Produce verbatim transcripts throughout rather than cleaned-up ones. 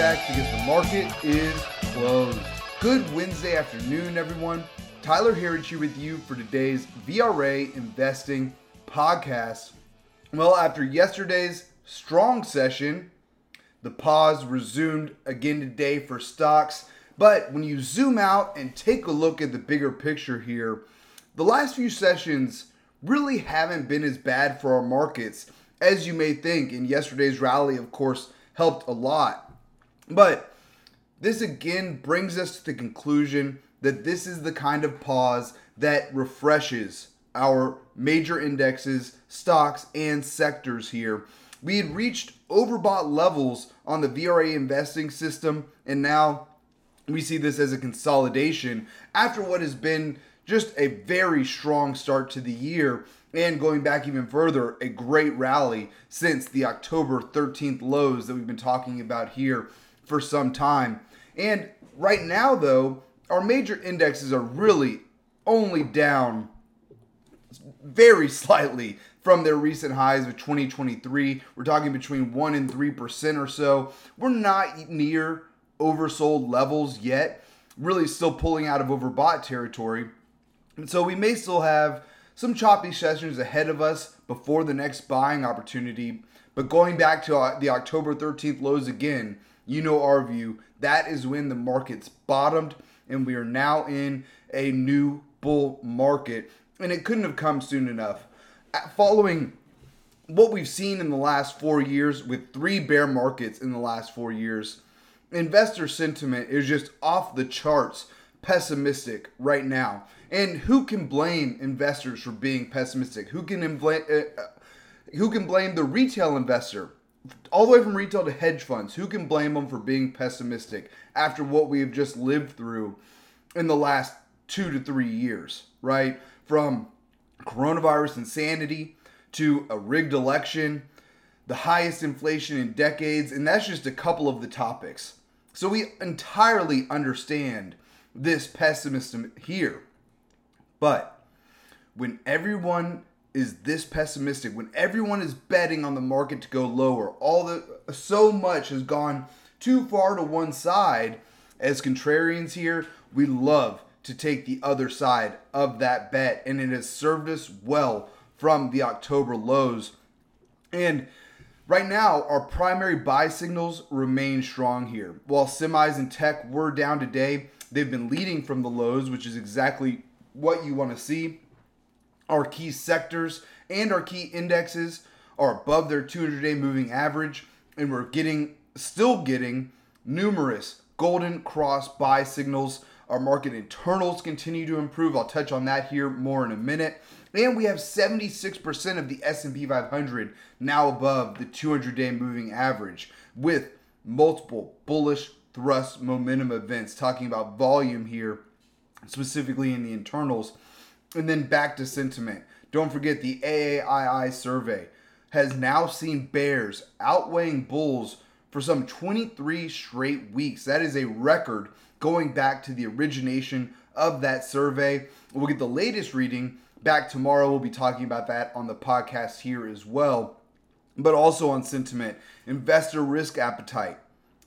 back because the market is closed. Good Wednesday afternoon, everyone. Tyler Herriage here with you for today's V R A Investing Podcast. Well, after yesterday's strong session, the pause resumed again today for stocks. But when you zoom out and take a look at the bigger picture here, the last few sessions really haven't been as bad for our markets as you may think, and yesterday's rally, of course, helped a lot. But this again brings us to the conclusion that this is the kind of pause that refreshes our major indexes, stocks, and sectors here. We had reached overbought levels on the V R A investing system, and now we see this as a consolidation after what has been just a very strong start to the year, and going back even further, a great rally since the October thirteenth lows that we've been talking about here for some time. And right now, though, our major indexes are really only down very slightly from their recent highs of twenty twenty-three. We're talking between one and three percent or so. We're not near oversold levels yet, really still pulling out of overbought territory. And so we may still have some choppy sessions ahead of us before the next buying opportunity. But going back to the October thirteenth lows again, you know our view, that is when the markets bottomed, and we are now in a new bull market. And it couldn't have come soon enough. Following what we've seen in the last four years with three bear markets in the last four years, investor sentiment is just off the charts pessimistic right now. And who can blame investors for being pessimistic? Who can, imbla- uh, who can blame the retail investor? All the way from retail to hedge funds, who can blame them for being pessimistic after what we have just lived through in the last two to three years, right? From coronavirus insanity to a rigged election, the highest inflation in decades, and that's just a couple of the topics. So we entirely understand this pessimism here. But when everyone is this pessimistic, when everyone is betting on the market to go lower, all the so much has gone too far to one side. As contrarians here, we love to take the other side of that bet, and it has served us well from the October lows. And right now, our primary buy signals remain strong here. While semis and tech were down today, they've been leading from the lows, which is exactly what you want to see. Our key sectors and our key indexes are above their two hundred day moving average, and we're getting, still getting numerous golden cross buy signals. Our market internals continue to improve. I'll touch on that here more in a minute. And we have seventy-six percent of the S and P five hundred now above the two hundred day moving average with multiple bullish thrust momentum events, talking about volume here, specifically in the internals. And then back to sentiment. Don't forget the A A I I survey has now seen bears outweighing bulls for some twenty-three straight weeks. That is a record going back to the origination of that survey. We'll get the latest reading back tomorrow. We'll be talking about that on the podcast here as well, but also on sentiment. Investor risk appetite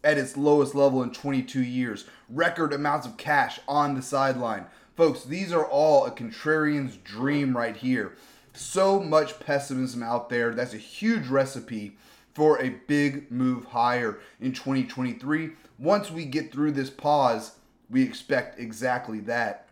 at its lowest level in twenty-two years. Record amounts of cash on the sideline. Folks, these are all a contrarian's dream right here. So much pessimism out there. That's a huge recipe for a big move higher in twenty twenty-three. Once we get through this pause, we expect exactly that.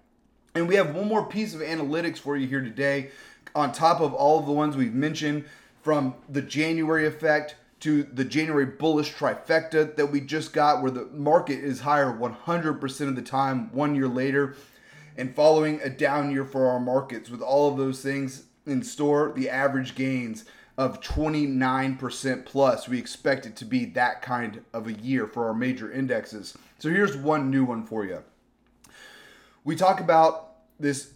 And we have one more piece of analytics for you here today. On top of all of the ones we've mentioned, from the January effect to the January bullish trifecta that we just got, where the market is higher one hundred percent of the time one year later, and following a down year for our markets. With all of those things in store, the average gains of twenty-nine percent plus, we expect it to be that kind of a year for our major indexes. So here's one new one for you. We talk about this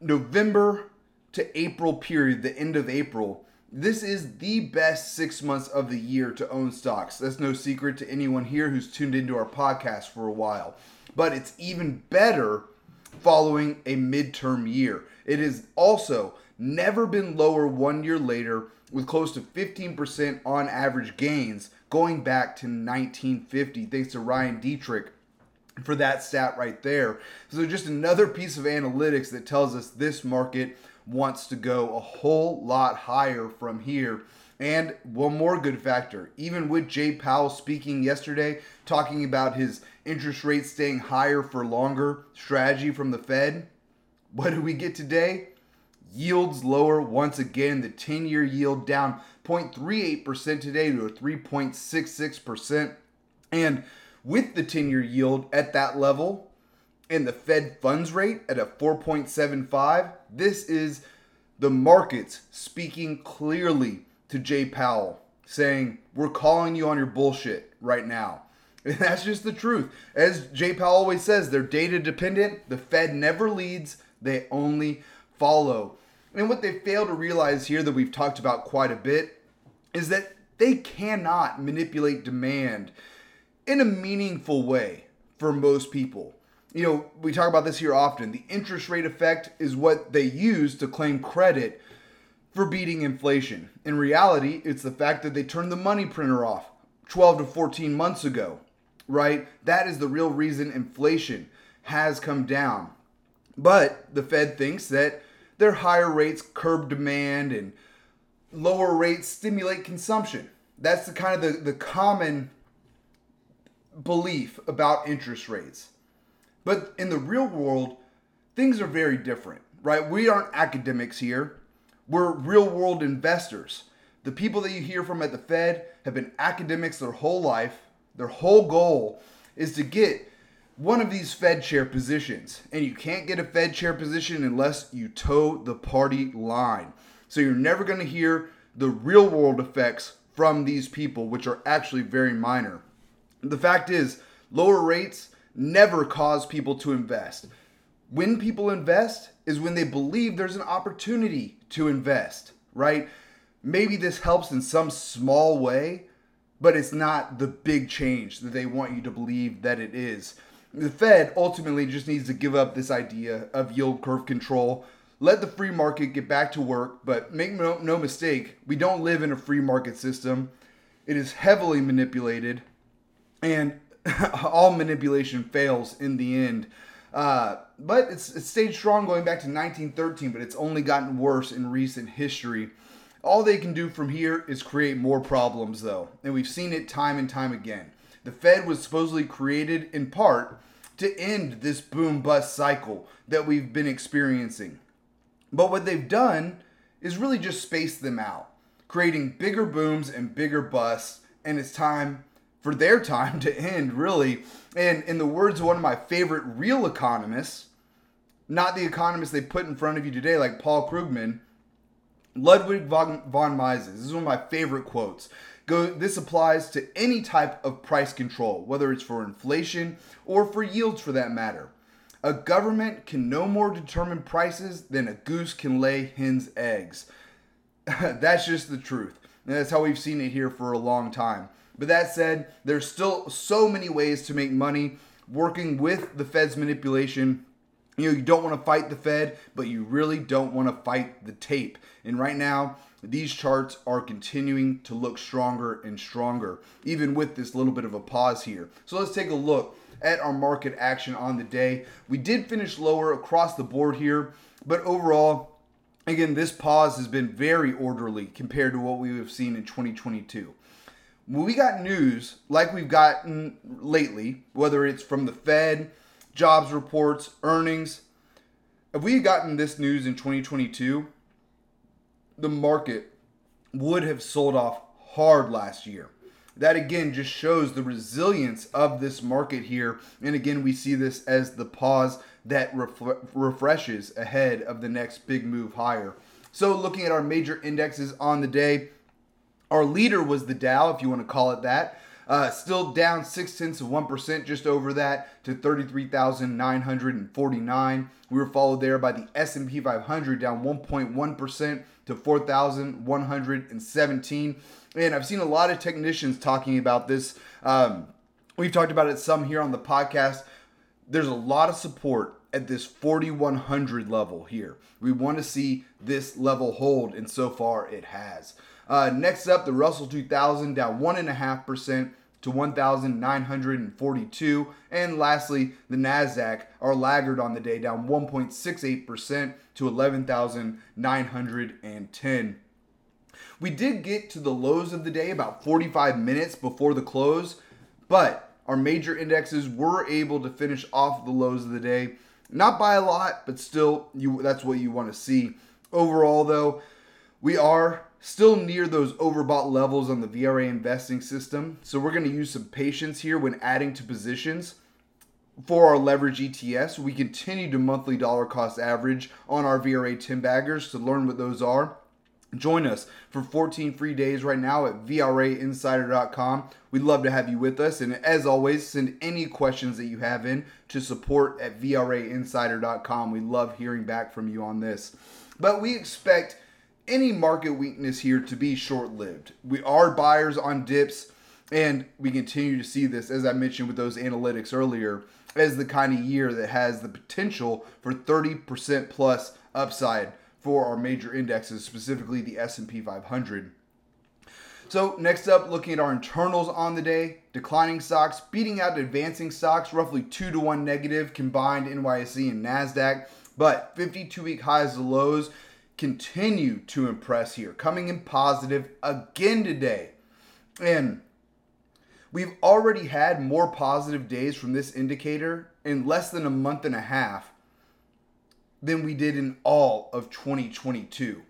November to April period, the end of April. This is the best six months of the year to own stocks. That's no secret to anyone here who's tuned into our podcast for a while. But it's even better following a midterm year. It is also never been lower one year later, with close to fifteen percent on average gains going back to nineteen fifty, thanks to Ryan Dietrich for that stat right there. So just another piece of analytics that tells us this market wants to go a whole lot higher from here. And one more good factor, even with Jay Powell speaking yesterday, talking about his interest rates staying higher for longer strategy from the Fed, what do we get today? Yields lower once again. The ten-year yield down zero point three eight percent today to a three point six six percent. And with the ten-year yield at that level and the Fed funds rate at a four point seven five, this is the markets speaking clearly to Jay Powell, saying, we're calling you on your bullshit right now. And that's just the truth. As Jay Powell always says, they're data dependent. The Fed never leads. They only follow. And what they fail to realize here that we've talked about quite a bit is that they cannot manipulate demand in a meaningful way for most people. You know, we talk about this here often. The interest rate effect is what they use to claim credit for beating inflation. In reality, it's the fact that they turned the money printer off twelve to fourteen months ago, right? That is the real reason inflation has come down. But the Fed thinks that their higher rates curb demand and lower rates stimulate consumption. That's the kind of the, the common belief about interest rates. But in the real world, things are very different, right? We aren't academics here. We're real world investors. The people that you hear from at the Fed have been academics their whole life. Their whole goal is to get one of these Fed chair positions. And you can't get a Fed chair position unless you toe the party line. So you're never going to hear the real world effects from these people, which are actually very minor. The fact is, lower rates never cause people to invest. When people invest is when they believe there's an opportunity to invest, right? Maybe this helps in some small way, but it's not the big change that they want you to believe that it is. The Fed ultimately just needs to give up this idea of yield curve control, let the free market get back to work, but make no, no mistake, we don't live in a free market system. It is heavily manipulated, and all manipulation fails in the end. Uh, but it's, it's stayed strong going back to nineteen thirteen, but it's only gotten worse in recent history. All they can do from here is create more problems, though. And we've seen it time and time again. The Fed was supposedly created in part to end this boom-bust cycle that we've been experiencing. But what they've done is really just spaced them out, creating bigger booms and bigger busts, and it's time for their time to end, really. And in the words of one of my favorite real economists, not the economists they put in front of you today like Paul Krugman, Ludwig von, von Mises. This is one of my favorite quotes. Go, this applies to any type of price control, whether it's for inflation or for yields for that matter. A government can no more determine prices than a goose can lay hen's eggs. That's just the truth. And that's how we've seen it here for a long time. But that said, there's still so many ways to make money working with the Fed's manipulation. You know, you don't want to fight the Fed, but you really don't want to fight the tape. And right now, these charts are continuing to look stronger and stronger, even with this little bit of a pause here. So let's take a look at our market action on the day. We did finish lower across the board here, but overall, again, this pause has been very orderly compared to what we have seen in twenty twenty-two. When we got news like we've gotten lately, whether it's from the Fed, jobs reports, earnings, if we had gotten this news in twenty twenty-two, the market would have sold off hard last year. That again just shows the resilience of this market here. And again, we see this as the pause that ref- refreshes ahead of the next big move higher. So looking at our major indexes on the day, our leader was the Dow, if you want to call it that. Uh, still down six tenths of one percent, just over that, to thirty-three thousand nine hundred forty-nine. We were followed there by the S and P five hundred, down one point one percent to four thousand one hundred seventeen. And I've seen a lot of technicians talking about this. Um, we've talked about it some here on the podcast. There's a lot of support at this forty-one hundred level here. We want to see this level hold, and so far it has. Uh, next up, the Russell two thousand down one point five percent to one thousand nine hundred forty-two. And lastly, the NASDAQ, our laggard on the day, down one point six eight percent to eleven thousand nine hundred ten. We did get to the lows of the day about forty-five minutes before the close, but our major indexes were able to finish off the lows of the day. Not by a lot, but still, you that's what you want to see. Overall, though, we are still near those overbought levels on the V R A investing system, so we're going to use some patience here when adding to positions. For our leverage E T Fs, we continue to monthly dollar cost average on our V R A ten-baggers to learn what those are. Join us for fourteen free days right now at V R A insider dot com. We'd love to have you with us. And as always, send any questions that you have in to support at V R A insider dot com. We love hearing back from you on this. But we expect any market weakness here to be short-lived. We are buyers on dips, and we continue to see this, as I mentioned with those analytics earlier, as the kind of year that has the potential for thirty percent plus upside for our major indexes, specifically the S and P five hundred. So next up, looking at our internals on the day, declining stocks beating out advancing stocks, roughly two to one negative combined N Y S E and NASDAQ, but fifty-two week highs to lows continue to impress here, coming in positive again today. And we've already had more positive days from this indicator in less than a month and a half than we did in all of twenty twenty-two.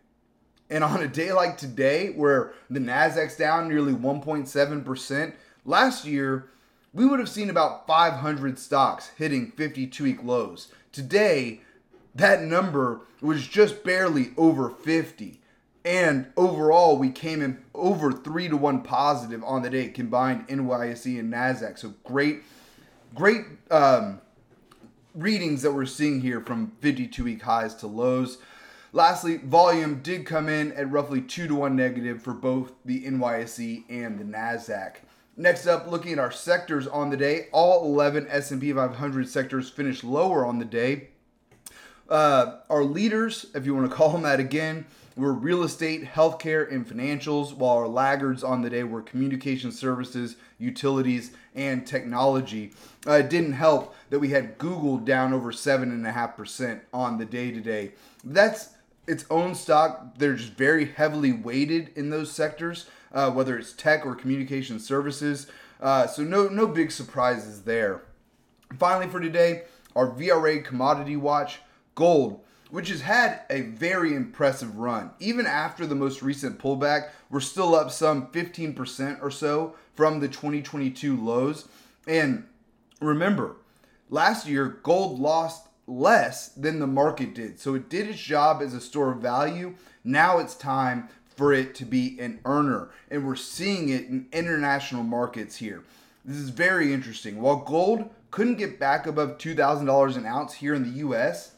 And on a day like today, where the NASDAQ's down nearly one point seven percent, last year, we would have seen about five hundred stocks hitting fifty-two week lows. Today, that number was just barely over fifty. And overall, we came in over three to one positive on the day, combined N Y S E and NASDAQ. So great, great, um, readings that we're seeing here from fifty-two week highs to lows. Lastly, volume did come in at roughly two to one negative for both the N Y S E and the NASDAQ. Next up, looking at our sectors on the day, all eleven S and P five hundred sectors finished lower on the day. Uh, our leaders, if you want to call them that again, were real estate, healthcare, and financials, while our laggards on the day were communication services, utilities, and technology. Uh, it didn't help that we had Google down over seven point five percent on the day today. That's its own stock. They're just very heavily weighted in those sectors, uh, whether it's tech or communication services. Uh, so no, no big surprises there. Finally for today, our V R A commodity watch, gold, which has had a very impressive run. Even after the most recent pullback, we're still up some fifteen percent or so from the twenty twenty-two lows. And remember, last year, gold lost less than the market did. So it did its job as a store of value. Now it's time for it to be an earner. And we're seeing it in international markets here. This is very interesting. While gold couldn't get back above two thousand dollars an ounce here in the U S,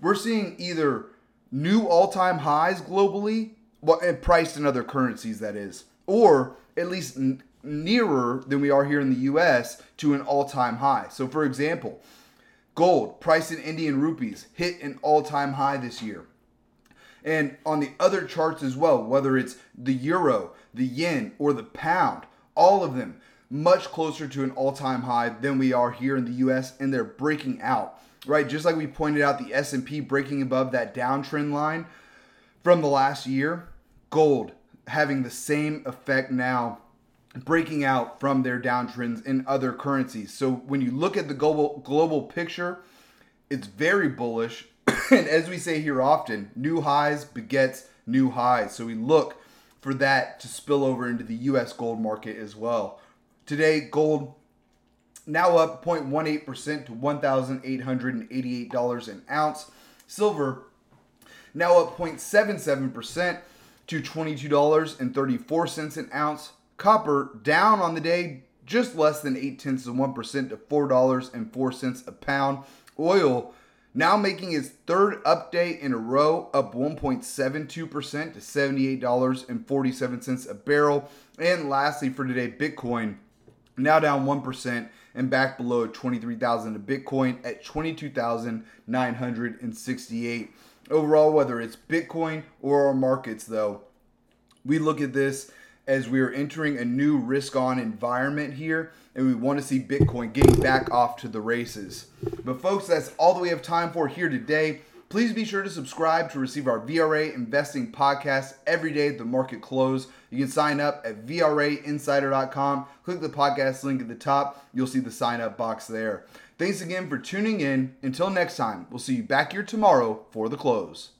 we're seeing either new all-time highs globally, well, and priced in other currencies, that is, or at least n- nearer than we are here in the U S to an all-time high. So, for example, gold, priced in Indian rupees, hit an all-time high this year. And on the other charts as well, whether it's the euro, the yen, or the pound, all of them much closer to an all-time high than we are here in the U S, and they're breaking out. Right, just like we pointed out, the S and P breaking above that downtrend line from the last year, gold having the same effect now, breaking out from their downtrends in other currencies. So when you look at the global global picture, it's very bullish. And as we say here often, new highs begets new highs. So we look for that to spill over into the U S gold market as well. Today, gold now up zero point one eight percent to one thousand eight hundred eighty-eight dollars an ounce. Silver now up zero point seven seven percent to twenty-two dollars and thirty-four cents an ounce. Copper down on the day just less than eight tenths of one percent to four dollars and four cents a pound. Oil now making its third up day in a row, up one point seven two percent to seventy-eight dollars and forty-seven cents a barrel. And lastly for today, Bitcoin now down one percent and back below twenty-three thousand to Bitcoin at twenty-two thousand nine hundred sixty-eight. Overall, whether it's Bitcoin or our markets, though, we look at this as we are entering a new risk-on environment here, and we want to see Bitcoin getting back off to the races. But folks, that's all that we have time for here today. Please be sure to subscribe to receive our V R A Investing Podcast every day at the market close. You can sign up at V R A insider dot com. Click the podcast link at the top. You'll see the sign-up box there. Thanks again for tuning in. Until next time, we'll see you back here tomorrow for the close.